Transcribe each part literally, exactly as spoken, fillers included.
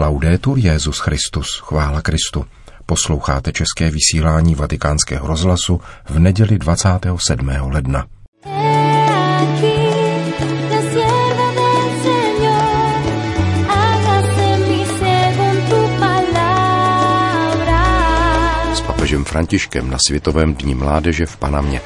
Laudetur Jesus Christus, chvála Kristu. Posloucháte české vysílání Vatikánského rozhlasu v neděli dvacátého sedmého ledna. S papežem Františkem na Světovém dni mládeže v Panamě.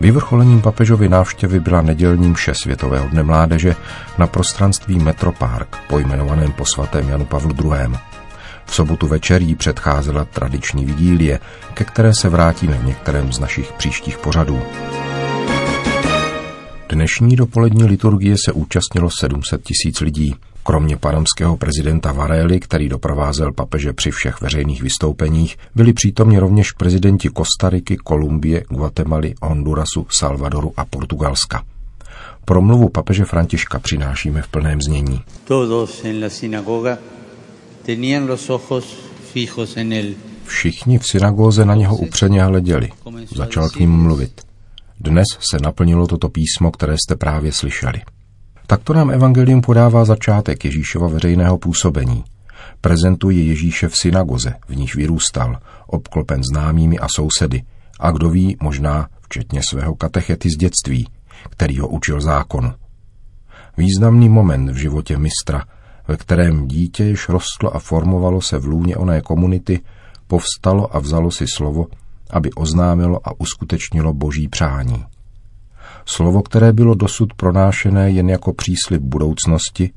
Vyvrcholením papežovy návštěvy byla nedělní mše Světového dne mládeže na prostranství Metropark, pojmenovaném po svatém Janu Pavlu druhému. V sobotu večer jí předcházela tradiční vigílie, ke které se vrátíme v některém z našich příštích pořadů. Dnešní dopolední liturgie se účastnilo sedm set tisíc lidí. Kromě panamského prezidenta Varely, který doprovázel papeže při všech veřejných vystoupeních, byli přítomni rovněž prezidenti Kostariky, Kolumbie, Guatemaly, Hondurasu, Salvadoru a Portugalska. Promluvu papeže Františka přinášíme v plném znění. Všichni v synagóze na něho upřeně hleděli. Začal k ním mluvit. Dnes se naplnilo toto písmo, které jste právě slyšeli. Takto nám evangelium podává začátek Ježíšova veřejného působení. Prezentuje Ježíše v synagoze, v níž vyrůstal, obklopen známými a sousedy, a kdo ví, možná včetně svého katechety z dětství, který ho učil zákon. Významný moment v životě mistra, ve kterém dítě již rostlo a formovalo se v lůně oné komunity, povstalo a vzalo si slovo, aby oznámilo a uskutečnilo boží přání. Slovo, které bylo dosud pronášené jen jako příslib budoucnosti,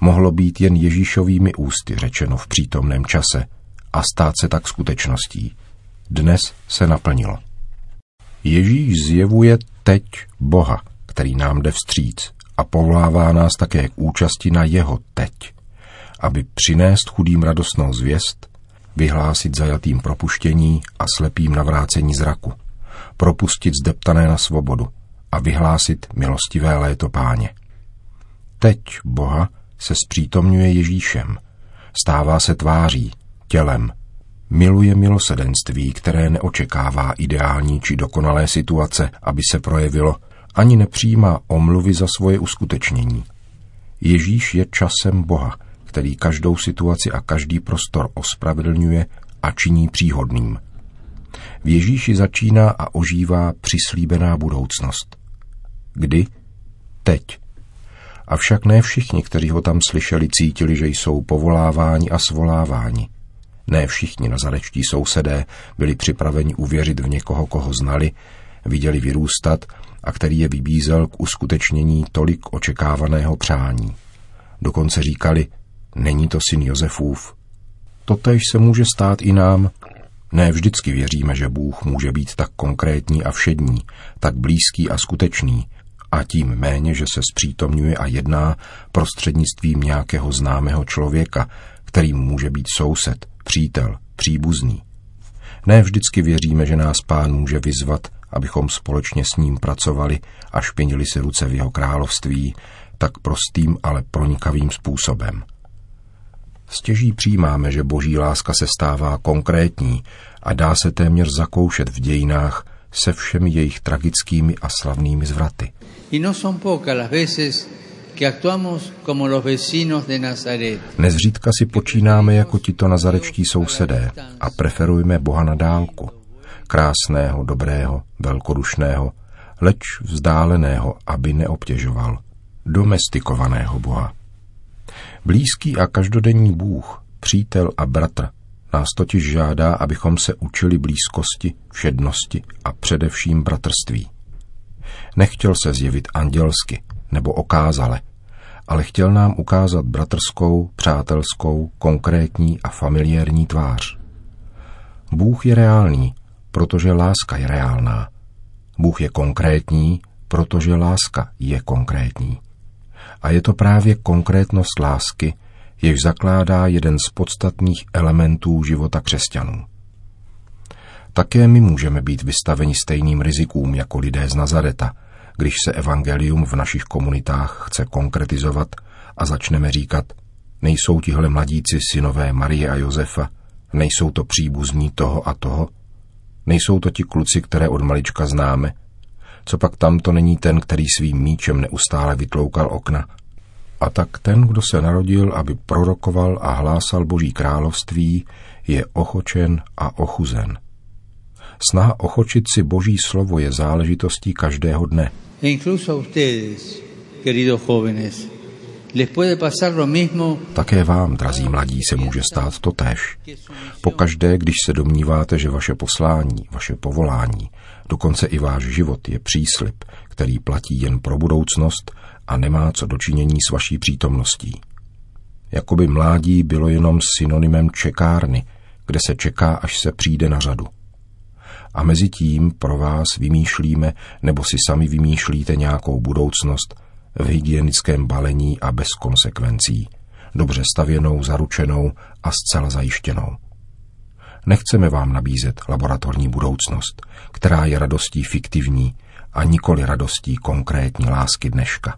mohlo být jen Ježíšovými ústy řečeno v přítomném čase a stát se tak skutečností. Dnes se naplnilo. Ježíš zjevuje teď Boha, který nám jde vstříc a povolává nás také k účasti na jeho teď, aby přinést chudým radostnou zvěst, vyhlásit zajatým propuštění a slepým navrácení zraku, propustit zdeptané na svobodu a vyhlásit milostivé léto Páně. Teď Boha se zpřítomňuje Ježíšem, stává se tváří, tělem, miluje milosedenství, které neočekává ideální či dokonalé situace, aby se projevilo, ani nepřijímá omluvy za svoje uskutečnění. Ježíš je časem Boha, který každou situaci a každý prostor ospravedlňuje a činí příhodným. V Ježíši začíná a ožívá přislíbená budoucnost. Kdy? Teď. Avšak ne všichni, kteří ho tam slyšeli, cítili, že jsou povoláváni a svoláváni. Ne všichni nazarečtí sousedé byli připraveni uvěřit v někoho, koho znali, viděli vyrůstat a který je vybízel k uskutečnění tolik očekávaného přání. Dokonce říkali, není to syn Josefův. Totéž se může stát i nám. Ne vždycky věříme, že Bůh může být tak konkrétní a všední, tak blízký a skutečný, a tím méně, že se zpřítomňuje a jedná prostřednictvím nějakého známého člověka, kterým může být soused, přítel, příbuzný. Ne vždycky věříme, že nás Pán může vyzvat, abychom společně s ním pracovali a špinili si ruce v jeho království tak prostým, ale pronikavým způsobem. Stěží přijímáme, že boží láska se stává konkrétní a dá se téměř zakoušet v dějinách se všemi jejich tragickými a slavnými zvraty. Nezřídka si počínáme jako tito nazarečtí sousedé a preferujeme Boha na dálku. Krásného, dobrého, velkodušného, leč vzdáleného, aby neobtěžoval. Domestikovaného Boha. Blízký a každodenní Bůh, přítel a bratr, nás totiž žádá, abychom se učili blízkosti, všednosti a především bratrství. Nechtěl se zjevit andělsky nebo okázale, ale chtěl nám ukázat bratrskou, přátelskou, konkrétní a familiární tvář. Bůh je reálný, protože láska je reálná. Bůh je konkrétní, protože láska je konkrétní. A je to právě konkrétnost lásky, jež zakládá jeden z podstatných elementů života křesťanů. Také my můžeme být vystaveni stejným rizikům jako lidé z Nazareta, když se evangelium v našich komunitách chce konkretizovat a začneme říkat, nejsou tihle mladíci synové Marie a Josefa, Nejsou to příbuzní toho a toho? Nejsou to ti kluci, které od malička známe? Copak tamto není ten, který svým míčem neustále vytloukal okna? A tak ten, kdo se narodil, aby prorokoval a hlásal Boží království, je ochočen a ochuzen. Snaha ochočit si Boží slovo je záležitostí každého dne. Také vám, drazí mladí, se může stát totéž. Pokaždé, když se domníváte, že vaše poslání, vaše povolání, dokonce i váš život je příslib, který platí jen pro budoucnost a nemá co dočinění s vaší přítomností. Jakoby mládí bylo jenom synonymem čekárny, kde se čeká, až se přijde na řadu. A mezi tím pro vás vymýšlíme, nebo si sami vymýšlíte nějakou budoucnost v hygienickém balení a bez konsekvencí, dobře stavěnou, zaručenou a zcela zajištěnou. Nechceme vám nabízet laboratorní budoucnost, která je radostí fiktivní a nikoli radostí konkrétní lásky dneška.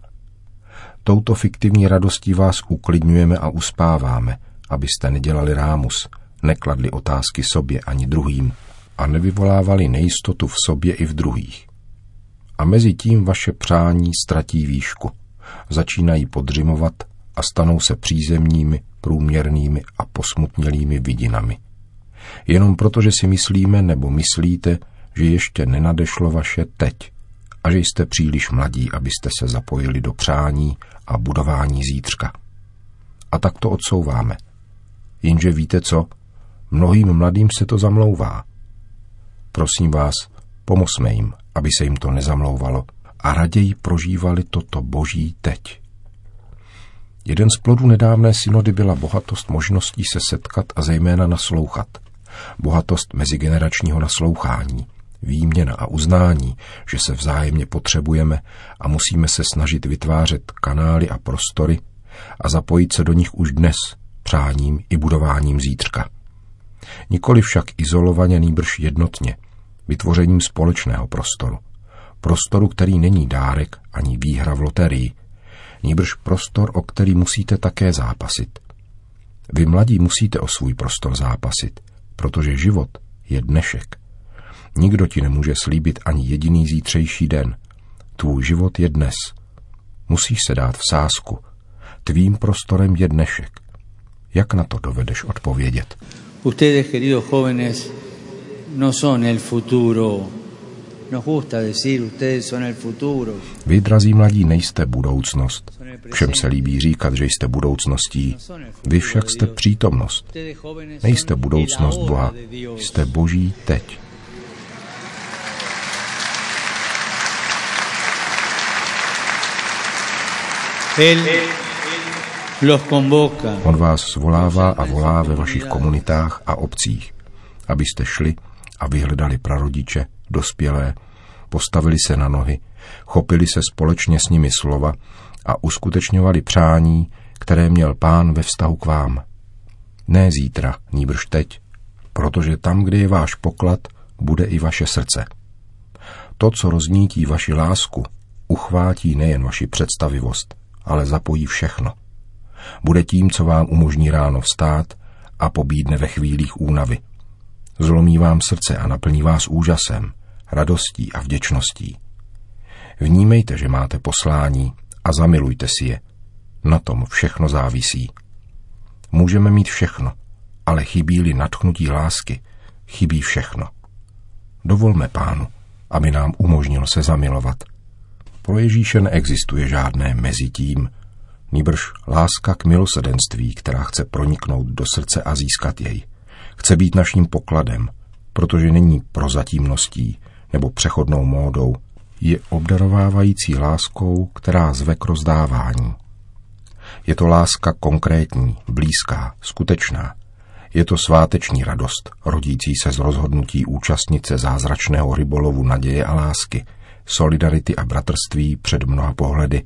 Touto fiktivní radostí vás uklidňujeme a uspáváme, abyste nedělali rámus, nekladli otázky sobě ani druhým a nevyvolávali nejistotu v sobě i v druhých. A mezi tím vaše přání ztratí výšku, začínají podřimovat a stanou se přízemními, průměrnými a posmutnělými vidinami. Jenom proto, že si myslíme nebo myslíte, že ještě nenadešlo vaše teď a že jste příliš mladí, abyste se zapojili do přání a budování zítřka. A tak to odsouváme. Jenže víte co? Mnohým mladým se to zamlouvá. Prosím vás, pomozme jim, aby se jim to nezamlouvalo a raději prožívali toto Boží teď. Jeden z plodů nedávné synody byla bohatost možností se setkat a zejména naslouchat. Bohatost mezigeneračního naslouchání, výměna a uznání, že se vzájemně potřebujeme a musíme se snažit vytvářet kanály a prostory a zapojit se do nich už dnes přáním i budováním zítřka. Nikoli však izolovaně, nýbrž jednotně, vytvořením společného prostoru. Prostoru, který není dárek ani výhra v loterii, nýbrž prostor, o který musíte také zápasit. Vy mladí musíte o svůj prostor zápasit, protože život je dnešek. Nikdo ti nemůže slíbit ani jediný zítřejší den. Tvůj život je dnes. Musíš se dát v sázku. Tvým prostorem je dnešek. Jak na to dovedeš odpovědět? Ustedes, queridos jóvenes, no son el futuro. Nos gusta decir, ustedes son el futuro. Vy, drazí mladí, nejste budoucnost. Všem se líbí říkat, že jste budoucností. Vy však jste přítomnost. Nejste budoucnost Boha, jste Boží teď. El... On vás zvolává a volá ve vašich komunitách a obcích, abyste šli a vyhledali prarodiče, dospělé, postavili se na nohy, chopili se společně s nimi slova a uskutečňovali přání, které měl Pán ve vztahu k vám. Ne zítra, nýbrž teď, protože tam, kde je váš poklad, bude i vaše srdce. To, co roznítí vaši lásku, uchvátí nejen vaši představivost, ale zapojí všechno. Bude tím, co vám umožní ráno vstát a pobídne ve chvílích únavy. Zlomí vám srdce a naplní vás úžasem, radostí a vděčností. Vnímejte, že máte poslání a zamilujte si je. Na tom všechno závisí. Můžeme mít všechno, ale chybí-li nadchnutí lásky, chybí všechno. Dovolme Pánu, aby nám umožnil se zamilovat. Pro Ježíše neexistuje žádné mezi tím, nýbrž láska k milosrdenství, která chce proniknout do srdce a získat jej. Chce být naším pokladem, protože není prozatímností nebo přechodnou módou, je obdarovávající láskou, která zve k rozdávání. Je to láska konkrétní, blízká, skutečná. Je to sváteční radost, rodící se z rozhodnutí účastnit se zázračného rybolovu naděje a lásky, solidarity a bratrství před mnoha pohledy,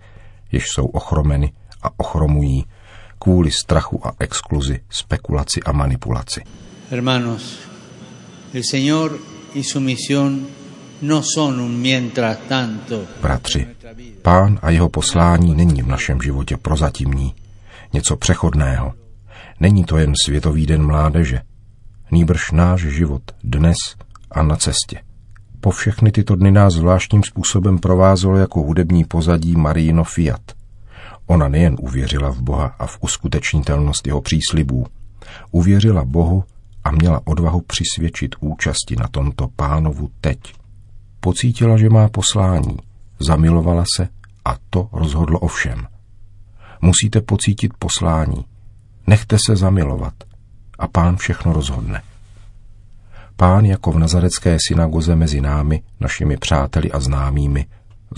jež jsou ochromeny a ochromují kvůli strachu a exkluzi, spekulaci a manipulaci. Hermanos, el Señor y su misión no son un mientras tanto. Bratři, Pán a jeho poslání není v našem životě prozatímní, něco přechodného. Není to jen Světový den mládeže. nýbrž náš život dnes a na cestě. Po všechny tyto dny nás zvláštním způsobem provázelo jako hudební pozadí Mariino Fiat. Ona nejen uvěřila v Boha a v uskutečnitelnost jeho příslibů, uvěřila Bohu a měla odvahu přisvědčit účasti na tomto Pánovu teď. Pocítila, že má poslání, zamilovala se a to rozhodlo o všem. Musíte pocítit poslání, nechte se zamilovat a Pán všechno rozhodne. Pán jako v nazarecké synagoze mezi námi, našimi přáteli a známými,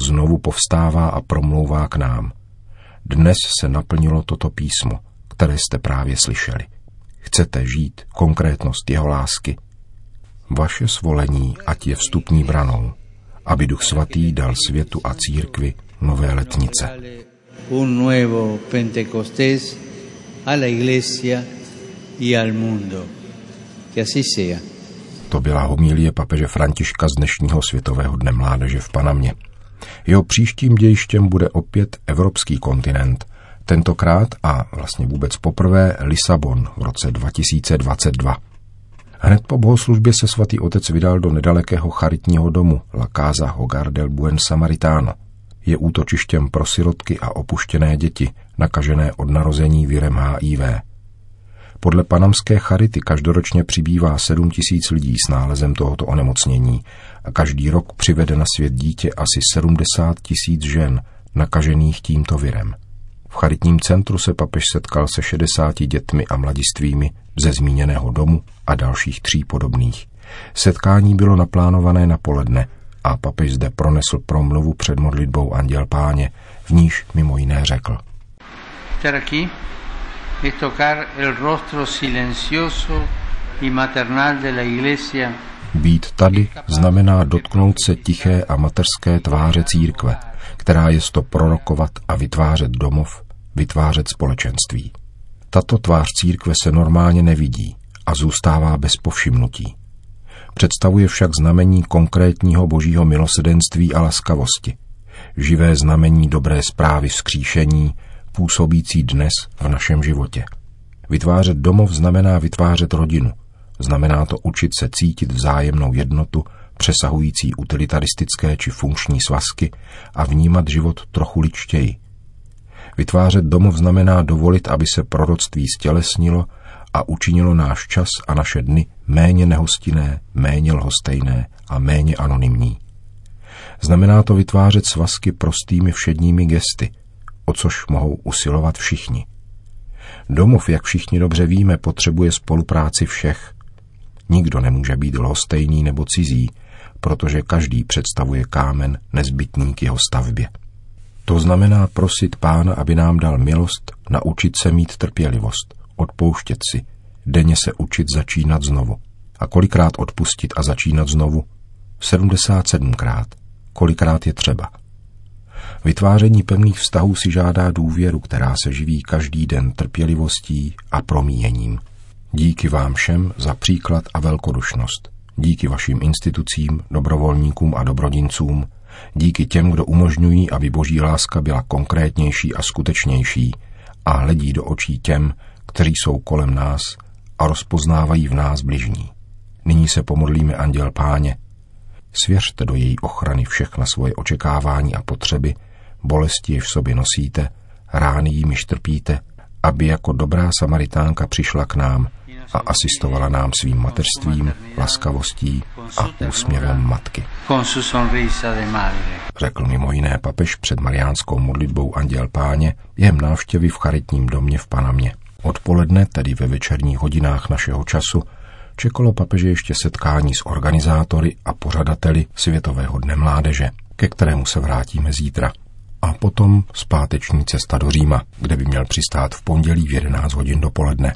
znovu povstává a promlouvá k nám. Dnes se naplnilo toto písmo, které jste právě slyšeli. Chcete žít konkrétnost jeho lásky? Vaše svolení ať je vstupní branou, aby Duch Svatý dal světu a církvi nové letnice. Un nuevo Pentecostés a la iglesia y al mundo. Que así sea. To byla homilie papeže Františka z dnešního Světového dne mládeže v Panamě. Jeho příštím dějištěm bude opět evropský kontinent, tentokrát a vlastně vůbec poprvé Lisabon v roce dva tisíce dvacet dva. Hned po bohoslužbě se svatý otec vydal do nedalekého charitního domu La Casa Hogar del Buen Samaritán. Je útočištěm pro sirotky a opuštěné děti, nakažené od narození virem há í vé. Podle panamské charity každoročně přibývá sedm tisíc lidí s nálezem tohoto onemocnění a každý rok přivede na svět dítě asi sedmdesát tisíc žen nakažených tímto virem. V charitním centru se papež setkal se šedesáti dětmi a mladistvými ze zmíněného domu a dalších tří podobných. Setkání bylo naplánované na poledne a papež zde pronesl promluvu před modlitbou Anděl Páně, v níž mimo jiné řekl. Teraki. Es tocar el rostro silencioso y maternal de la iglesia. Být tady znamená dotknout se tiché a mateřské tváře církve, která je sto prorokovat a vytvářet domov, vytvářet společenství. Tato tvář církve se normálně nevidí a zůstává bez povšimnutí. Představuje však znamení konkrétního božího milosedenství a laskavosti, živé znamení dobré zprávy vzkříšení, působící dnes v našem životě. Vytvářet domov znamená vytvářet rodinu. Znamená to učit se cítit vzájemnou jednotu, přesahující utilitaristické či funkční svazky a vnímat život trochu lidštěji. Vytvářet domov znamená dovolit, aby se proroctví stělesnilo a učinilo náš čas a naše dny méně nehostinné, méně lhostejné a méně anonymní. Znamená to vytvářet svazky prostými všedními gesty, o což mohou usilovat všichni. Domov, jak všichni dobře víme, potřebuje spolupráci všech. Nikdo nemůže být lhostejný nebo cizí, protože každý představuje kámen nezbytný k jeho stavbě. To znamená prosit Pána, aby nám dal milost, naučit se mít trpělivost, odpouštět si, denně se učit začínat znovu. A kolikrát odpustit a začínat znovu? sedmdesát sedmkrát. Kolikrát je třeba? Vytváření pevných vztahů si žádá důvěru, která se živí každý den trpělivostí a promíjením. Díky vám všem za příklad a velkodušnost. Díky vašim institucím, dobrovolníkům a dobrodincům. Díky těm, kdo umožňují, aby boží láska byla konkrétnější a skutečnější a hledí do očí těm, kteří jsou kolem nás a rozpoznávají v nás bližní. Nyní se pomodlíme Anděl Páně. Svěřte do její ochrany všechna svoje očekávání a potřeby, bolesti, jež v sobě nosíte, rány, jimiž trpíte, aby jako dobrá Samaritánka přišla k nám a asistovala nám svým mateřstvím, laskavostí a úsměvem matky. Řekl mimo jiné papež před mariánskou modlitbou Anděl Páně během návštěvy v charitním domě v Panamě. Odpoledne, tedy ve večerních hodinách našeho času, čekalo papeže ještě setkání s organizátory a pořadateli Světového dne mládeže, ke kterému se vrátíme zítra. A potom zpáteční cesta do Říma, kde by měl přistát v pondělí v jedenáct hodin dopoledne.